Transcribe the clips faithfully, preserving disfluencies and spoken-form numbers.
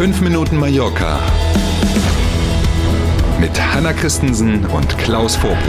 fünf Minuten Mallorca mit Hanna Christensen und Klaus Vorbrot.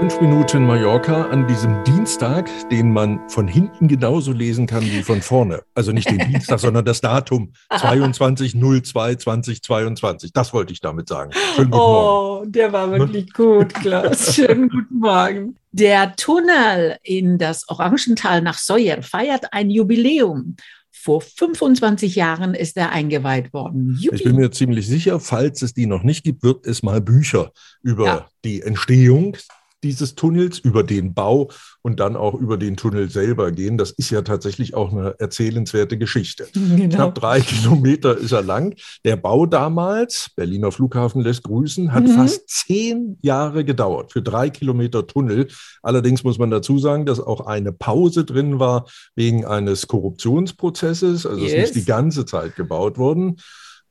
fünf Minuten Mallorca an diesem Dienstag, den man von hinten genauso lesen kann wie von vorne. Also nicht den Dienstag, sondern das Datum zweiundzwanzigster zweiter zweitausendzweiundzwanzig. Das wollte ich damit sagen. Schönen guten Morgen. Oh, der war wirklich gut, Klaus. Schönen guten Morgen. Der Tunnel in das Orangental nach Sóller feiert ein Jubiläum. Vor fünfundzwanzig Jahren ist er eingeweiht worden. Juppie. Ich bin mir ziemlich sicher, falls es die noch nicht gibt, wird es mal Bücher über ja. die Entstehung dieses Tunnels, über den Bau und dann auch über den Tunnel selber gehen. Das ist ja tatsächlich auch eine erzählenswerte Geschichte. Genau. Knapp drei Kilometer ist er lang. Der Bau damals, Berliner Flughafen lässt grüßen, hat mhm. fast zehn Jahre gedauert für drei Kilometer Tunnel. Allerdings muss man dazu sagen, dass auch eine Pause drin war wegen eines Korruptionsprozesses. Also yes. es ist nicht die ganze Zeit gebaut worden.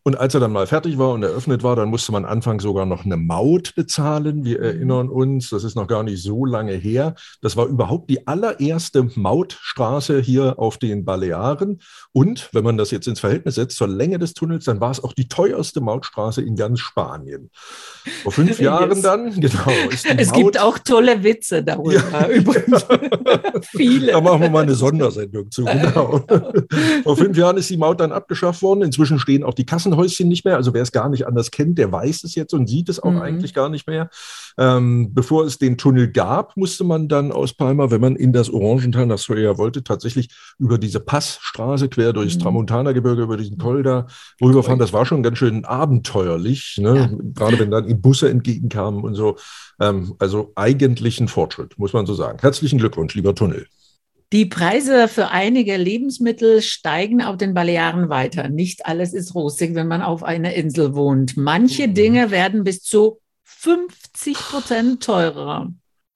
Und als er dann mal fertig war und eröffnet war, dann musste man anfangs sogar noch eine Maut bezahlen. Wir erinnern uns, das ist noch gar nicht so lange her. Das war überhaupt die allererste Mautstraße hier auf den Balearen. Und wenn man das jetzt ins Verhältnis setzt zur Länge des Tunnels, dann war es auch die teuerste Mautstraße in ganz Spanien. Vor fünf Jahren dann, genau. Ist die es Maut gibt auch tolle Witze darüber, ja. übrigens. Viele. Da machen wir mal eine Sondersendung zu, genau. Vor fünf Jahren ist die Maut dann abgeschafft worden. Inzwischen stehen auch die Kassen Häuschen nicht mehr, also wer es gar nicht anders kennt, der weiß es jetzt und sieht es auch mhm. eigentlich gar nicht mehr. Ähm, bevor es den Tunnel gab, musste man dann aus Palma, wenn man in das Orangental nach Soria wollte, tatsächlich über diese Passstraße quer durchs mhm. Tramontanergebirge, über diesen Kolder rüberfahren. Das war schon ganz schön abenteuerlich, ne? Ja. Gerade wenn dann die Busse entgegenkamen und so. Ähm, also eigentlich ein Fortschritt, muss man so sagen. Herzlichen Glückwunsch, lieber Tunnel. Die Preise für einige Lebensmittel steigen auf den Balearen weiter. Nicht alles ist rosig, wenn man auf einer Insel wohnt. Manche Dinge werden bis zu fünfzig Prozent teurer.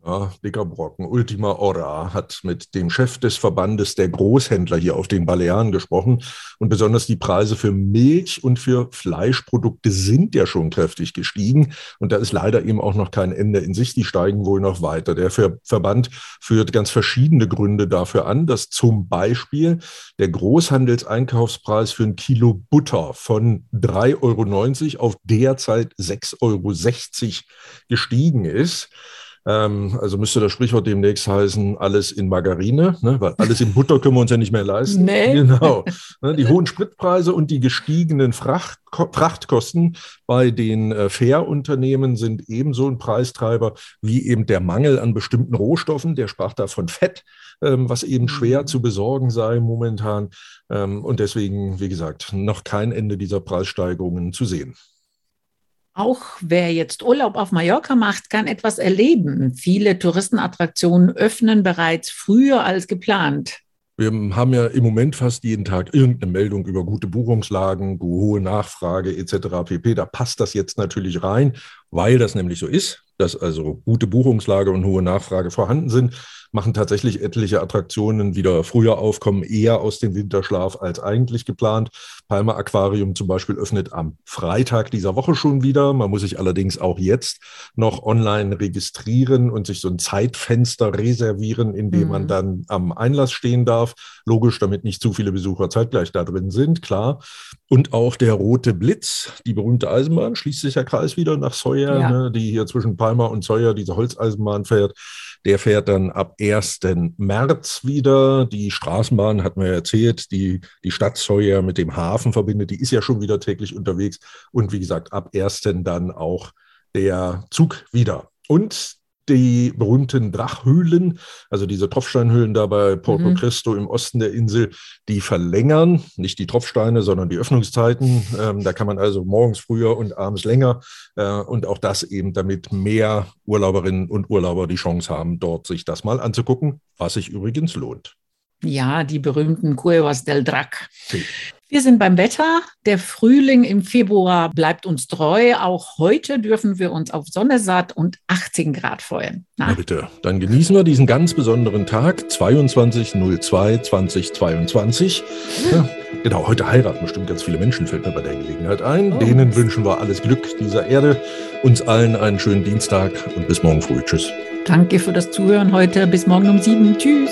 Ja, dicker Brocken. Ultima Hora hat mit dem Chef des Verbandes der Großhändler hier auf den Balearen gesprochen. Und besonders die Preise für Milch und für Fleischprodukte sind ja schon kräftig gestiegen. Und da ist leider eben auch noch kein Ende in Sicht. Die steigen wohl noch weiter. Der Verband führt ganz verschiedene Gründe dafür an, dass zum Beispiel der Großhandelseinkaufspreis für ein Kilo Butter von drei Euro neunzig auf derzeit sechs Euro sechzig gestiegen ist. Also müsste das Sprichwort demnächst heißen, alles in Margarine, ne? Weil alles in Butter können wir uns ja nicht mehr leisten. Nee. Genau. Die hohen Spritpreise und die gestiegenen Fracht, Frachtkosten bei den Fährunternehmen sind ebenso ein Preistreiber wie eben der Mangel an bestimmten Rohstoffen. Der sprach da von Fett, was eben schwer zu besorgen sei momentan. Und deswegen, wie gesagt, noch kein Ende dieser Preissteigerungen zu sehen. Auch wer jetzt Urlaub auf Mallorca macht, kann etwas erleben. Viele Touristenattraktionen öffnen bereits früher als geplant. Wir haben ja im Moment fast jeden Tag irgendeine Meldung über gute Buchungslagen, hohe Nachfrage et cetera pp. Da passt das jetzt natürlich rein, weil das nämlich so ist, dass also gute Buchungslage und hohe Nachfrage vorhanden sind, machen tatsächlich etliche Attraktionen wieder früher auf, kommen eher aus dem Winterschlaf als eigentlich geplant. Palma Aquarium zum Beispiel öffnet am Freitag dieser Woche schon wieder. Man muss sich allerdings auch jetzt noch online registrieren und sich so ein Zeitfenster reservieren, in dem mhm. man dann am Einlass stehen darf. Logisch, damit nicht zu viele Besucher zeitgleich da drin sind, klar. Und auch der Rote Blitz, die berühmte Eisenbahn, schließt sich der Kreis wieder nach Soller, ja. ne, die hier zwischen Palma und Soller diese Holzeisenbahn fährt. Der fährt dann ab ersten März wieder. Die Straßenbahn, hatten wir ja erzählt, die, die Stadt Soller mit dem Hafen verbindet, die ist ja schon wieder täglich unterwegs. Und wie gesagt, ab ersten dann auch der Zug wieder. Und die berühmten Drachhöhlen, also diese Tropfsteinhöhlen da bei Porto mhm. Cristo im Osten der Insel, die verlängern nicht die Tropfsteine, sondern die Öffnungszeiten. Ähm, da kann man also morgens früher und abends länger äh, und auch das eben, damit mehr Urlauberinnen und Urlauber die Chance haben, dort sich das mal anzugucken, was sich übrigens lohnt. Ja, die berühmten Cuevas del Drac. Okay. Wir sind beim Wetter. Der Frühling im Februar bleibt uns treu. Auch heute dürfen wir uns auf Sonne satt und achtzehn Grad freuen. Na, Na bitte, dann genießen wir diesen ganz besonderen Tag, zweiundzwanzigster zweiter zweitausendzweiundzwanzig. Ja, genau, heute heiraten bestimmt ganz viele Menschen, fällt mir bei der Gelegenheit ein. Oh. Denen wünschen wir alles Glück dieser Erde. Uns allen einen schönen Dienstag und bis morgen früh. Tschüss. Danke für das Zuhören heute. Bis morgen um sieben. Tschüss.